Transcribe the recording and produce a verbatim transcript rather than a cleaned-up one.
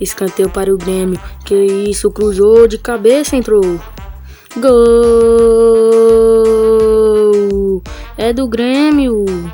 Escanteio para o Grêmio. Que isso, cruzou de cabeça, entrou. Gol! É do Grêmio!